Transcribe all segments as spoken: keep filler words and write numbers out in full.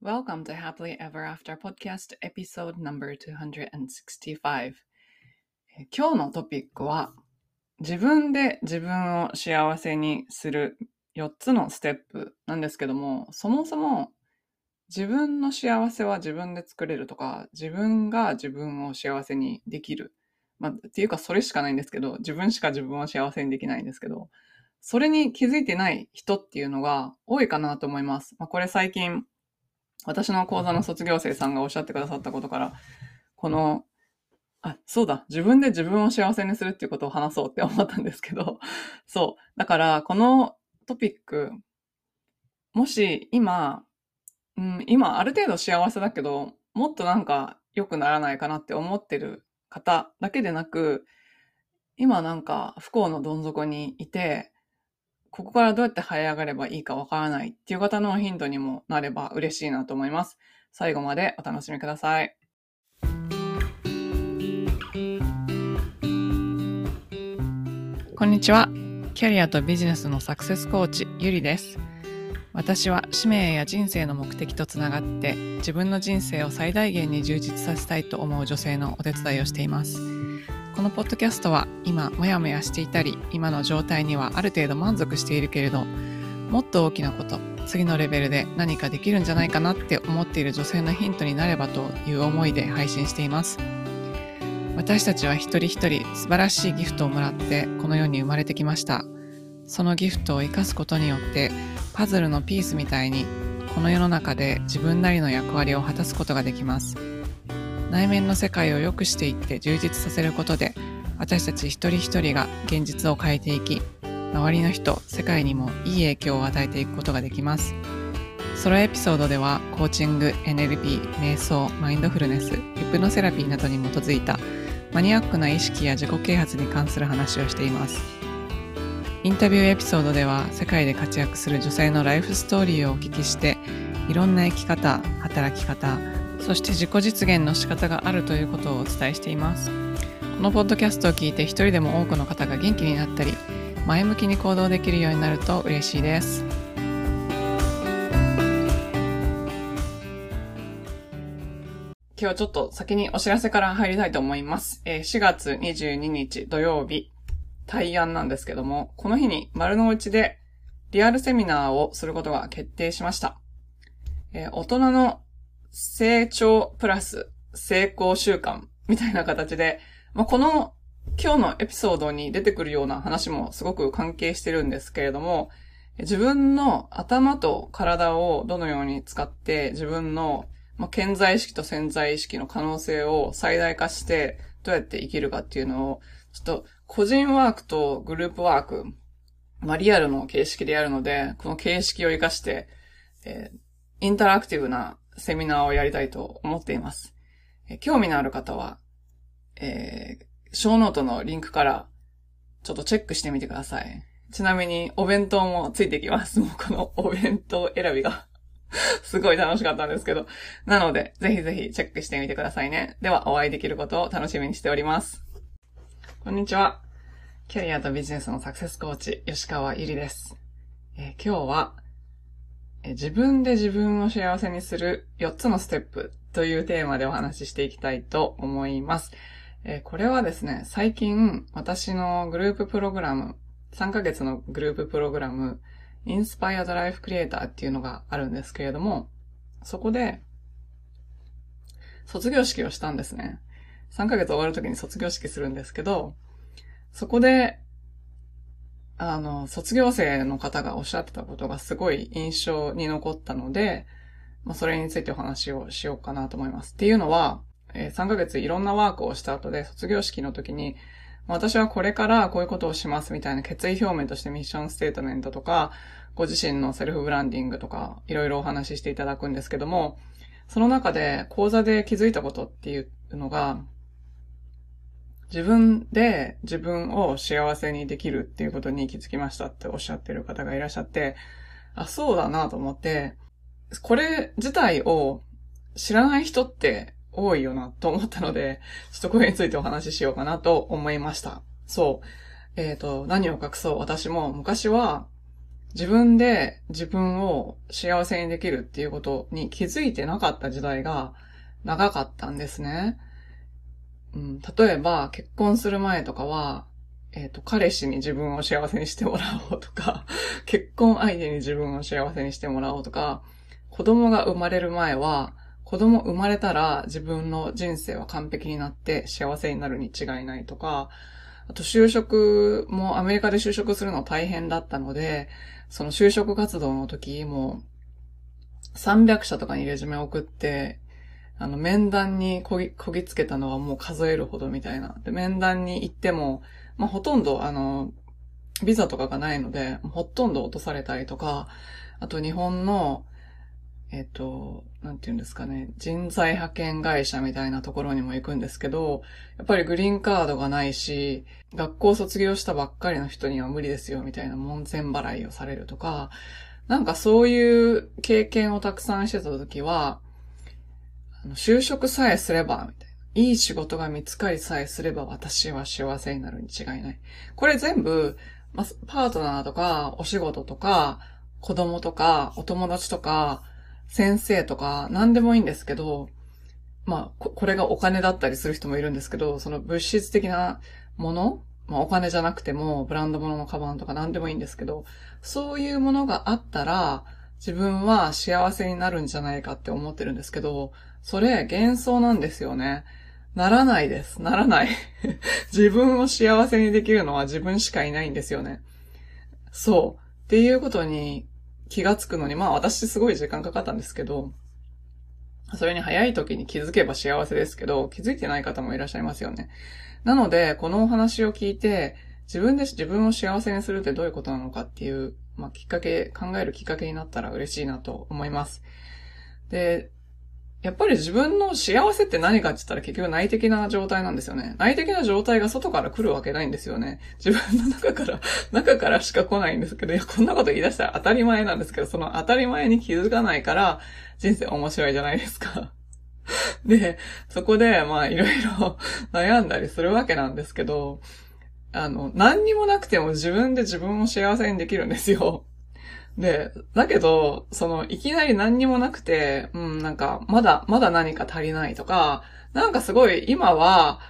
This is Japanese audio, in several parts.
Welcome to Happily Ever After Podcast Episode number two sixty-five。 今日のトピックは、自分で自分を幸せにするよっつのステップなんですけども、そもそも自分の幸せは自分で作れるとか、自分が自分を幸せにできる、まあ、っていうかそれしかないんですけど、自分しか自分を幸せにできないんですけど、それに気づいてない人っていうのが多いかなと思います。まあ、これ最近私の講座の卒業生さんがおっしゃってくださったことから、この、あ、そうだ、自分で自分を幸せにするっていうことを話そうって思ったんですけど、そう。だから、このトピック、もし今、うん、今ある程度幸せだけど、もっとなんか良くならないかなって思ってる方だけでなく、今なんか不幸のどん底にいて、ここからどうやって這い上がればいいかわからないっていう方のヒントにもなれば嬉しいなと思います。最後までお楽しみください。こんにちは。キャリアとビジネスのサクセスコーチ、ゆりです。私は使命や人生の目的とつながって、自分の人生を最大限に充実させたいと思う女性のお手伝いをしています。このポッドキャストは今モヤモヤしていたり、今の状態にはある程度満足しているけれど、もっと大きなこと、次のレベルで何かできるんじゃないかなって思っている女性のヒントになればという思いで配信しています。私たちは一人一人素晴らしいギフトをもらってこの世に生まれてきました。そのギフトを生かすことによってパズルのピースみたいにこの世の中で自分なりの役割を果たすことができます。内面の世界を良くしていって充実させることで、私たち一人一人が現実を変えていき、周りの人、世界にもいい影響を与えていくことができます。ソロエピソードでは、コーチング、エヌエルピー、瞑想、マインドフルネス、ヒプノセラピーなどに基づいたマニアックな意識や自己啓発に関する話をしています。インタビューエピソードでは、世界で活躍する女性のライフストーリーをお聞きして、いろんな生き方、働き方、そして自己実現の仕方があるということをお伝えしています。このポッドキャストを聞いて一人でも多くの方が元気になったり、前向きに行動できるようになると嬉しいです。今日はちょっと先にお知らせから入りたいと思います。しがつにじゅうににち土曜日、大安なんですけども、この日に丸の内でリアルセミナーをすることが決定しました。えー、大人の成長プラス成功習慣みたいな形で、まあ、この今日のエピソードに出てくるような話もすごく関係してるんですけれども、自分の頭と体をどのように使って自分の、まあ、顕在意識と潜在意識の可能性を最大化してどうやって生きるかっていうのを、ちょっと個人ワークとグループワーク、まあ、リアルの形式でやるので、この形式を活かして、えー、インタラクティブなセミナーをやりたいと思っています。え興味のある方は、えー、ショーノートのリンクからちょっとチェックしてみてください。ちなみにお弁当もついてきます。もうこのお弁当選びがすごい楽しかったんですけど。なので、ぜひぜひチェックしてみてくださいね。では、お会いできることを楽しみにしております。こんにちは。キャリアとビジネスのサクセスコーチ、吉川ゆりです。えー、今日は、自分で自分を幸せにするよっつのステップというテーマでお話ししていきたいと思います。えこれはですね、最近私のグループプログラム、さんかげつのグループプログラム、インスパイアドライフクリエイターっていうのがあるんですけれども、そこで卒業式をしたんですね。さんかげつ終わるときに卒業式するんですけど、そこであの、卒業生の方がおっしゃってたことがすごい印象に残ったので、まあ、それについてお話をしようかなと思います。っていうのは、えー、さんかげついろんなワークをした後で、卒業式の時に、まあ、私はこれからこういうことをしますみたいな決意表明としてミッションステートメントとか、ご自身のセルフブランディングとか、いろいろお話ししていただくんですけども、その中で講座で気づいたことっていうのが、自分で自分を幸せにできるっていうことに気づきましたっておっしゃってる方がいらっしゃって、あ、そうだなと思って、これ自体を知らない人って多いよなと思ったので、ちょっとこれについてお話ししようかなと思いました。そう。えっと、何を隠そう、私も昔は自分で自分を幸せにできるっていうことに気づいてなかった時代が長かったんですね。うん、例えば結婚する前とかは、えっと、彼氏に自分を幸せにしてもらおうとか、結婚相手に自分を幸せにしてもらおうとか、子供が生まれる前は、子供生まれたら自分の人生は完璧になって幸せになるに違いないとか、あと就職もアメリカで就職するの大変だったので、その就職活動の時もさんびゃくしゃとかにレジュメを送って、あの面談にこぎ、こぎつけたのはもう数えるほどみたいな。で、面談に行っても、まあ、ほとんどあの、ビザとかがないので、ほとんど落とされたりとか、あと日本の、えっと、なんていうんですかね、人材派遣会社みたいなところにも行くんですけど、やっぱりグリーンカードがないし、学校卒業したばっかりの人には無理ですよみたいな門前払いをされるとか、なんかそういう経験をたくさんしてた時は、あの就職さえすればみたいな、いい仕事が見つかりさえすれば私は幸せになるに違いない。これ全部、まあ、パートナーとかお仕事とか子供とかお友達とか先生とか何でもいいんですけど、まあ、こ、これがお金だったりする人もいるんですけど、その物質的なもの、まあお金じゃなくてもブランド物のカバンとか何でもいいんですけど、そういうものがあったら自分は幸せになるんじゃないかって思ってるんですけど、それ幻想なんですよね。ならないです。ならない。自分を幸せにできるのは自分しかいないんですよね。そう。っていうことに気がつくのに、まあ私すごい時間かかったんですけど、それに早い時に気づけば幸せですけど、気づいてない方もいらっしゃいますよね。なので、このお話を聞いて、自分で自分を幸せにするってどういうことなのかっていう、まあきっかけ、考えるきっかけになったら嬉しいなと思います。で、やっぱり自分の幸せって何かって言ったら結局内的な状態なんですよね。内的な状態が外から来るわけないんですよね。自分の中から、中からしか来ないんですけど、いや、こんなこと言い出したら当たり前なんですけど、その当たり前に気づかないから人生面白いじゃないですか。で、そこでまあいろいろ悩んだりするわけなんですけど、あの、何にもなくても自分で自分を幸せにできるんですよ。で、だけど、その、いきなり何にもなくて、うん、なんか、まだ、まだ何か足りないとか、なんかすごい、今は、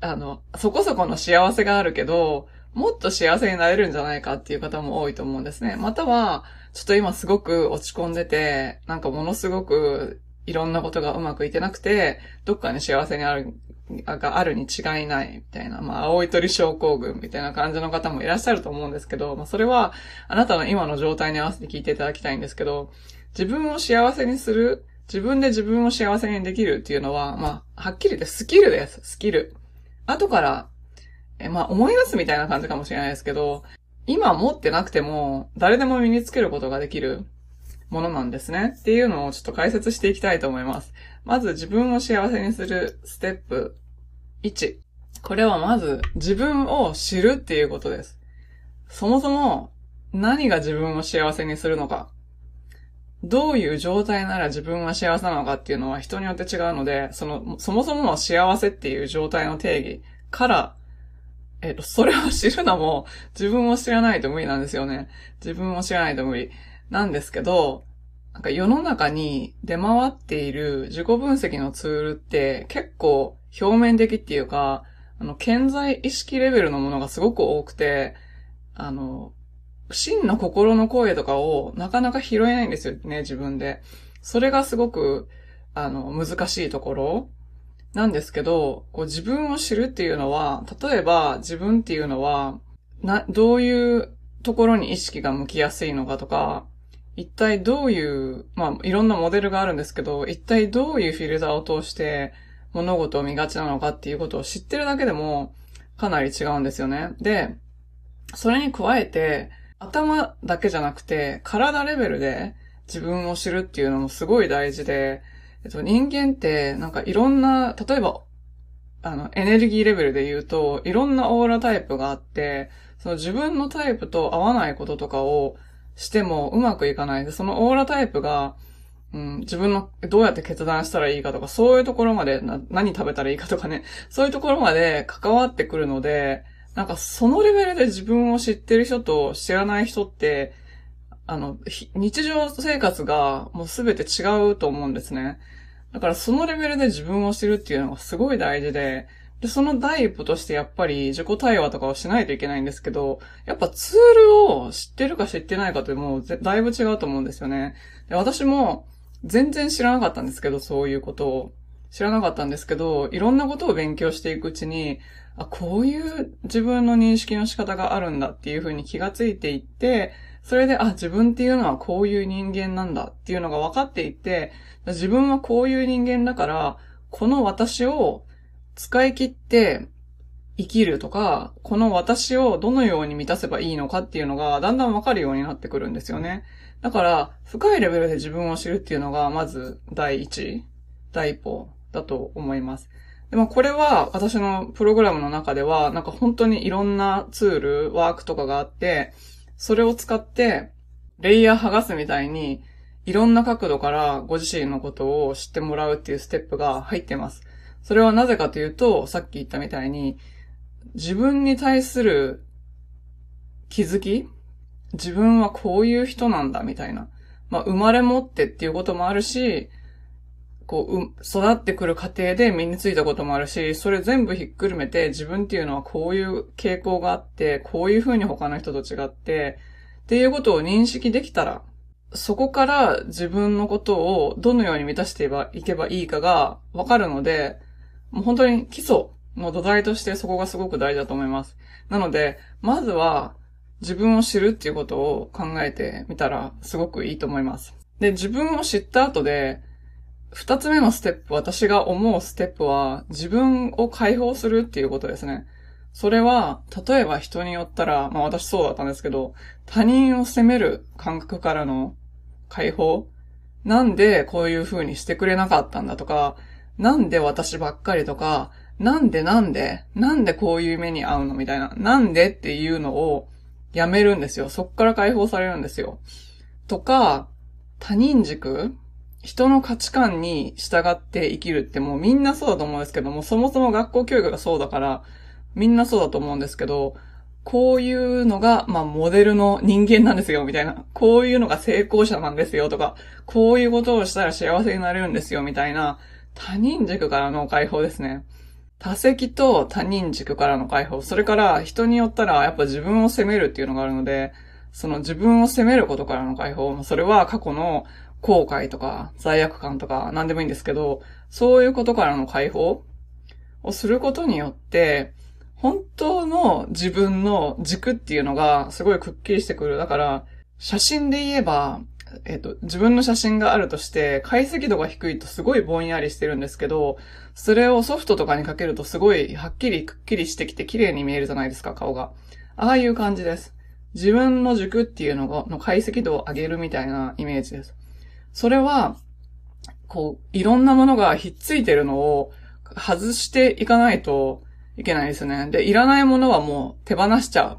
あの、そこそこの幸せがあるけど、もっと幸せになれるんじゃないかっていう方も多いと思うんですね。または、ちょっと今すごく落ち込んでて、なんかものすごく、いろんなことがうまくいってなくて、どっかに幸せにある、があるに違いないみたいな、まあ、青い鳥症候群みたいな感じの方もいらっしゃると思うんですけど、まあ、それは、あなたの今の状態に合わせて聞いていただきたいんですけど、自分を幸せにする、自分で自分を幸せにできるっていうのは、まあ、はっきり言ってスキルです、スキル。後から、え、まあ、思い出すみたいな感じかもしれないですけど、今持ってなくても、誰でも身につけることができるものなんですね。っていうのをちょっと解説していきたいと思います。まず自分を幸せにするステップいち。これはまず自分を知るっていうことです。そもそも何が自分を幸せにするのか、どういう状態なら自分は幸せなのかっていうのは人によって違うので、その、そもそもの幸せっていう状態の定義から、えっと、それを知るのも自分を知らないと無理なんですよね。自分を知らないと無理。なんですけど、なんか世の中に出回っている自己分析のツールって結構表面的っていうか、あの、顕在意識レベルのものがすごく多くて、あの、真の心の声とかをなかなか拾えないんですよね、自分で。それがすごく、あの、難しいところなんですけど、こう自分を知るっていうのは、例えば自分っていうのは、な、どういうところに意識が向きやすいのかとか、一体どういう、まあ、いろんなモデルがあるんですけど、一体どういうフィルターを通して物事を見がちなのかっていうことを知ってるだけでもかなり違うんですよね。で、それに加えて、頭だけじゃなくて、体レベルで自分を知るっていうのもすごい大事で、えっと、人間ってなんかいろんな、例えば、あの、エネルギーレベルで言うと、いろんなオーラタイプがあって、その自分のタイプと合わないこととかを、してもうまくいかないで、そのオーラタイプが、うん、自分のどうやって決断したらいいかとか、そういうところまでな、何食べたらいいかとかね、そういうところまで関わってくるので、なんかそのレベルで自分を知ってる人と知らない人って、あの、日常生活がもうすべて違うと思うんですね。だからそのレベルで自分を知るっていうのがすごい大事で、で、その第一歩としてやっぱり自己対話とかをしないといけないんですけど、やっぱツールを知ってるか知ってないかってもうだいぶ違うと思うんですよね。で、私も全然知らなかったんですけど、そういうことを知らなかったんですけど、いろんなことを勉強していくうちに、あ、こういう自分の認識の仕方があるんだっていうふうに気がついていって、それで、あ、自分っていうのはこういう人間なんだっていうのが分かっていって、自分はこういう人間だから、この私を使い切って生きるとか、この私をどのように満たせばいいのかっていうのがだんだん分かるようになってくるんですよね。だから深いレベルで自分を知るっていうのがまず第一、第一歩だと思います。でもこれは私のプログラムの中ではなんか本当にいろんなツール、ワークとかがあって、それを使ってレイヤー剥がすみたいにいろんな角度からご自身のことを知ってもらうっていうステップが入ってます。それはなぜかというと、さっき言ったみたいに、自分に対する気づき？自分はこういう人なんだみたいな。まあ、生まれ持ってっていうこともあるし、こう、う、育ってくる過程で身についたこともあるし、それ全部ひっくるめて自分っていうのはこういう傾向があって、こういうふうに他の人と違って、っていうことを認識できたら、そこから自分のことをどのように満たしていけばいいかがわかるので、もう本当に基礎の土台としてそこがすごく大事だと思います。なので、まずは自分を知るっていうことを考えてみたらすごくいいと思います。で、自分を知った後で、二つ目のステップ、私が思うステップは自分を解放するっていうことですね。それは、例えば人によったら、まあ私そうだったんですけど、他人を責める感覚からの解放？なんでこういう風にしてくれなかったんだとか、なんで私ばっかりとか、なんでなんで、なんでこういう目に遭うのみたいな、なんでっていうのをやめるんですよ。そっから解放されるんですよ。とか、他人軸？人の価値観に従って生きるってもうみんなそうだと思うんですけども、そもそも学校教育がそうだから、みんなそうだと思うんですけど、こういうのが、まあ、モデルの人間なんですよ、みたいな。こういうのが成功者なんですよ、とか。こういうことをしたら幸せになれるんですよ、みたいな。他人軸からの解放ですね。他責と他人軸からの解放。それから、人によったら、やっぱ自分を責めるっていうのがあるので、その自分を責めることからの解放。それは過去の後悔とか、罪悪感とか、なんでもいいんですけど、そういうことからの解放をすることによって、本当の自分の軸っていうのがすごいくっきりしてくる。だから、写真で言えば、えっと、自分の写真があるとして、解析度が低いとすごいぼんやりしてるんですけど、それをソフトとかにかけるとすごいはっきりくっきりしてきて綺麗に見えるじゃないですか、顔が。ああいう感じです。自分の軸っていうのが、の解析度を上げるみたいなイメージです。それは、こう、いろんなものがひっついてるのを外していかないと、いけないですね。で、いらないものはもう手放しちゃう。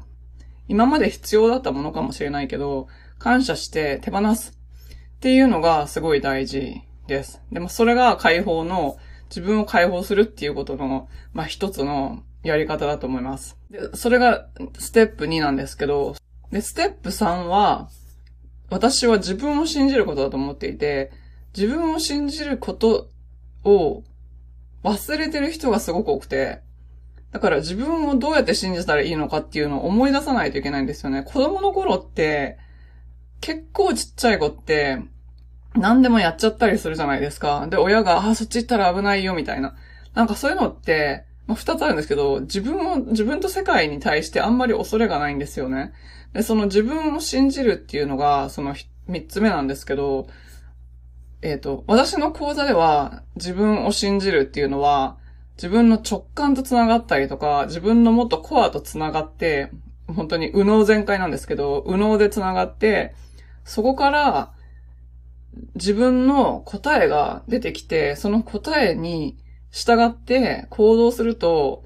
今まで必要だったものかもしれないけど、感謝して手放すっていうのがすごい大事です。でもそれが解放の、自分を解放するっていうことの、まあ一つのやり方だと思います。で、それがステップになんですけど、で、ステップさんは、私は自分を信じることだと思っていて、自分を信じることを忘れてる人がすごく多くて、だから自分をどうやって信じたらいいのかっていうのを思い出さないといけないんですよね。子供の頃って、結構ちっちゃい子って、何でもやっちゃったりするじゃないですか。で、親が、あ、そっち行ったら危ないよ、みたいな。なんかそういうのって、まあ、二つあるんですけど、自分を、自分と世界に対してあんまり恐れがないんですよね。で、その自分を信じるっていうのが、その三つ目なんですけど、えっと、私の講座では、自分を信じるっていうのは、自分の直感とつながったりとか、自分のもっとコアとつながって、本当に右脳全開なんですけど、右脳でつながって、そこから自分の答えが出てきて、その答えに従って行動すると、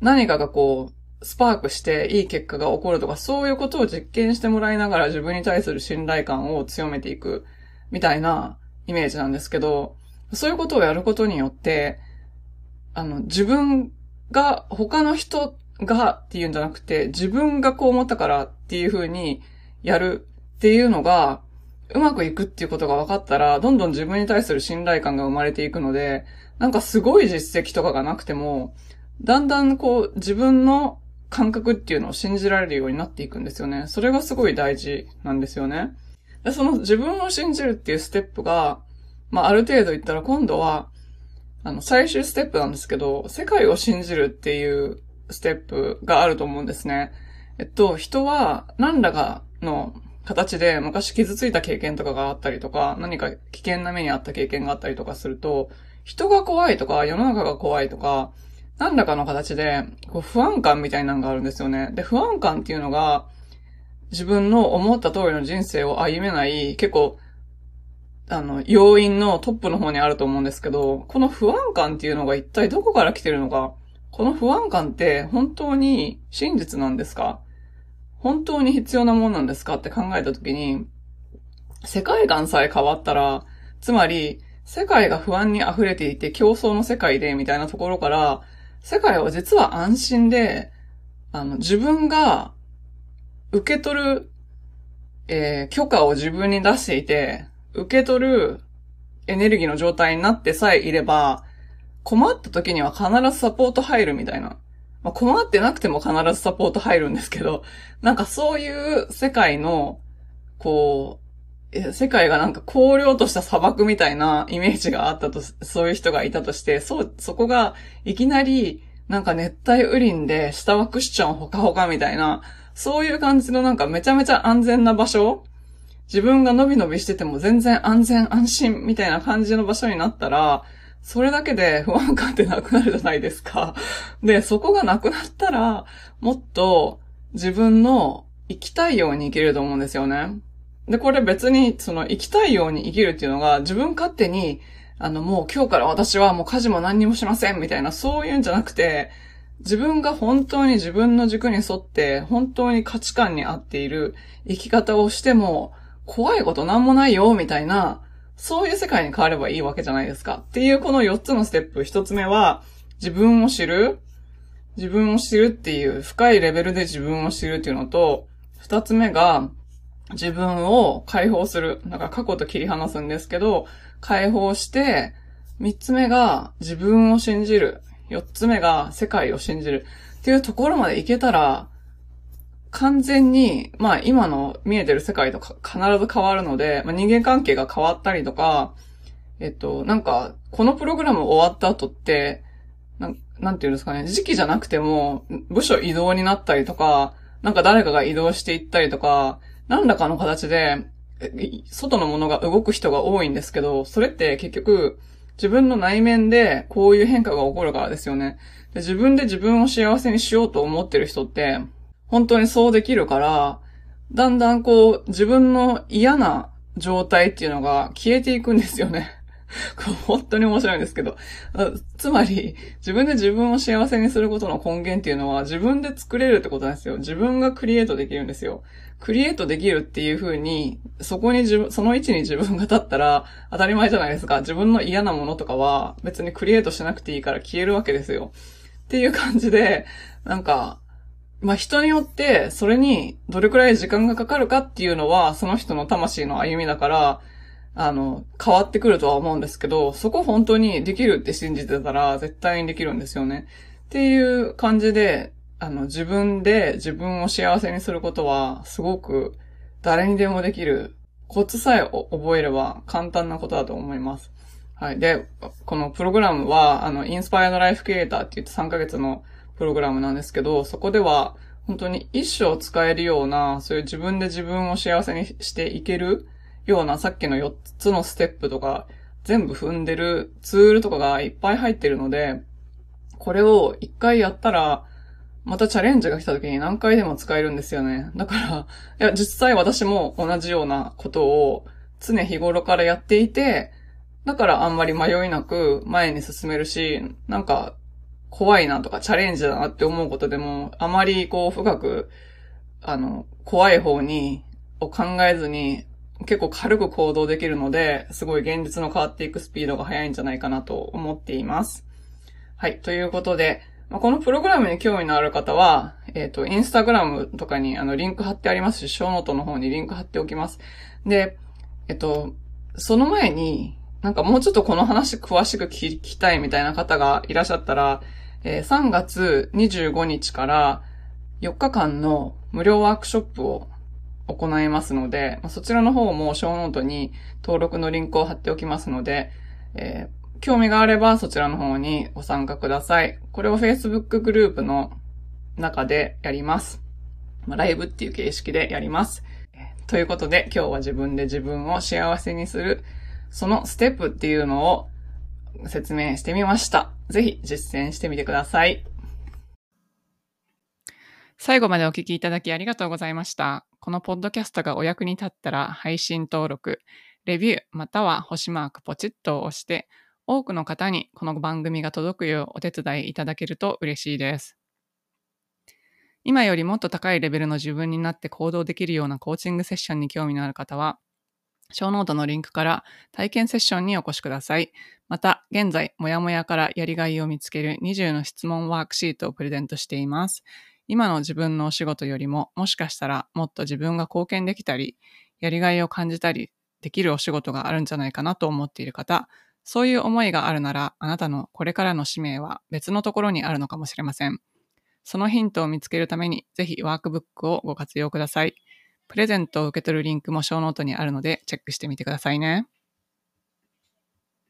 何かがこう、スパークしていい結果が起こるとか、そういうことを実験してもらいながら自分に対する信頼感を強めていく、みたいなイメージなんですけど、そういうことをやることによって、あの、自分が、他の人がっていうんじゃなくて、自分がこう思ったからっていう風にやるっていうのがうまくいくっていうことが分かったら、どんどん自分に対する信頼感が生まれていくので、なんかすごい実績とかがなくても、だんだんこう自分の感覚っていうのを信じられるようになっていくんですよね。それがすごい大事なんですよね。で、その自分を信じるっていうステップが、まあある程度いったら今度は、あの最終ステップなんですけど、世界を信じるっていうステップがあると思うんですね。えっと、人は何らかの形で昔傷ついた経験とかがあったりとか、何か危険な目にあった経験があったりとかすると、人が怖いとか世の中が怖いとか、何らかの形でこう不安感みたいなのがあるんですよね。で、不安感っていうのが自分の思った通りの人生を歩めない、結構、あの、要因のトップの方にあると思うんですけど、この不安感っていうのが一体どこから来てるのか、この不安感って本当に真実なんですか？本当に必要なものなんですかって考えたときに、世界観さえ変わったら、つまり世界が不安に溢れていて競争の世界でみたいなところから、世界は実は安心で、あの、自分が受け取る、えー、許可を自分に出していて、受け取るエネルギーの状態になってさえいれば、困った時には必ずサポート入るみたいな。まあ、困ってなくても必ずサポート入るんですけど、なんかそういう世界の、こう、世界がなんか荒涼とした砂漠みたいなイメージがあったと、そういう人がいたとして、そう、そこがいきなりなんか熱帯雨林で下はクッションほかほかみたいな、そういう感じのなんかめちゃめちゃ安全な場所、自分がのびのびしてても全然安全安心みたいな感じの場所になったら、それだけで不安感ってなくなるじゃないですか。で、そこがなくなったら、もっと自分の生きたいように生きると思うんですよね。で、これ別にその生きたいように生きるっていうのが自分勝手に、あのもう今日から私はもう家事も何にもしませんみたいなそういうんじゃなくて、自分が本当に自分の軸に沿って本当に価値観に合っている生き方をしても怖いことなんもないよみたいな、そういう世界に変わればいいわけじゃないですか。っていうこのよっつのステップ。ひとつめは、自分を知る。自分を知るっていう、深いレベルで自分を知るっていうのと、ふたつめが、自分を解放する。なんか過去と切り離すんですけど、解放して、みっつめが、自分を信じる。よっつめが、世界を信じる。っていうところまでいけたら、完全に、まあ今の見えてる世界とか必ず変わるので、まあ、人間関係が変わったりとか、えっと、なんか、このプログラム終わった後って、な、なんていうんですかね、時期じゃなくても、部署移動になったりとか、なんか誰かが移動していったりとか、何らかの形で、外のものが動く人が多いんですけど、それって結局、自分の内面でこういう変化が起こるからですよね。で、自分で自分を幸せにしようと思ってる人って、本当にそうできるから、だんだんこう自分の嫌な状態っていうのが消えていくんですよね。本当に面白いんですけど。つまり自分で自分を幸せにすることの根源っていうのは自分で作れるってことなんですよ。自分がクリエイトできるんですよ。クリエイトできるっていう風に、そこに自分、その位置に自分が立ったら当たり前じゃないですか。自分の嫌なものとかは別にクリエイトしなくていいから消えるわけですよ。っていう感じで、なんか、まあ、人によって、それにどれくらい時間がかかるかっていうのは、その人の魂の歩みだから、あの、変わってくるとは思うんですけど、そこ本当にできるって信じてたら、絶対にできるんですよね。っていう感じで、あの、自分で自分を幸せにすることは、すごく誰にでもできる、コツさえ覚えれば簡単なことだと思います。はい。で、このプログラムは、あの、インスパイアドライフクリエイターって言ってさんかげつのプログラムなんですけど、そこでは本当に一生使えるような、そういう自分で自分を幸せにしていけるような、さっきのよっつのステップとか全部踏んでるツールとかがいっぱい入ってるので、これを一回やったらまたチャレンジが来た時に何回でも使えるんですよね。だからいや、実際私も同じようなことを常日頃からやっていて、だからあんまり迷いなく前に進めるし、なんか怖いなとかチャレンジだなって思うことでも、あまりこう深く、あの、怖い方に、を考えずに、結構軽く行動できるので、すごい現実の変わっていくスピードが速いんじゃないかなと思っています。はい、ということで、このプログラムに興味のある方は、えっと、インスタグラムとかにあのリンク貼ってありますし、ショーノートの方にリンク貼っておきます。で、えっと、その前に、なんかもうちょっとこの話詳しく聞きたいみたいな方がいらっしゃったら、えー、さんがつにじゅうごにちからよっかかんの無料ワークショップを行いますので、そちらの方もショーノートに登録のリンクを貼っておきますので、えー、興味があればそちらの方にご参加ください。これを Facebook グループの中でやります。ライブっていう形式でやります。ということで今日は自分で自分を幸せにするそのステップっていうのを説明してみました。ぜひ実践してみてください。最後までお聞きいただきありがとうございました。このポッドキャストがお役に立ったら配信登録、レビューまたは星マークポチッと押して多くの方にこの番組が届くようお手伝いいただけると嬉しいです。今よりもっと高いレベルの自分になって行動できるようなコーチングセッションに興味のある方はショーノートのリンクから体験セッションにお越しください。また、現在、モヤモヤからやりがいを見つけるにじゅうの質問ワークシートをプレゼントしています。今の自分のお仕事よりも、もしかしたらもっと自分が貢献できたり、やりがいを感じたりできるお仕事があるんじゃないかなと思っている方、そういう思いがあるなら、あなたのこれからの使命は別のところにあるのかもしれません。そのヒントを見つけるために、ぜひワークブックをご活用ください。プレゼントを受け取るリンクもショーノートにあるのでチェックしてみてくださいね。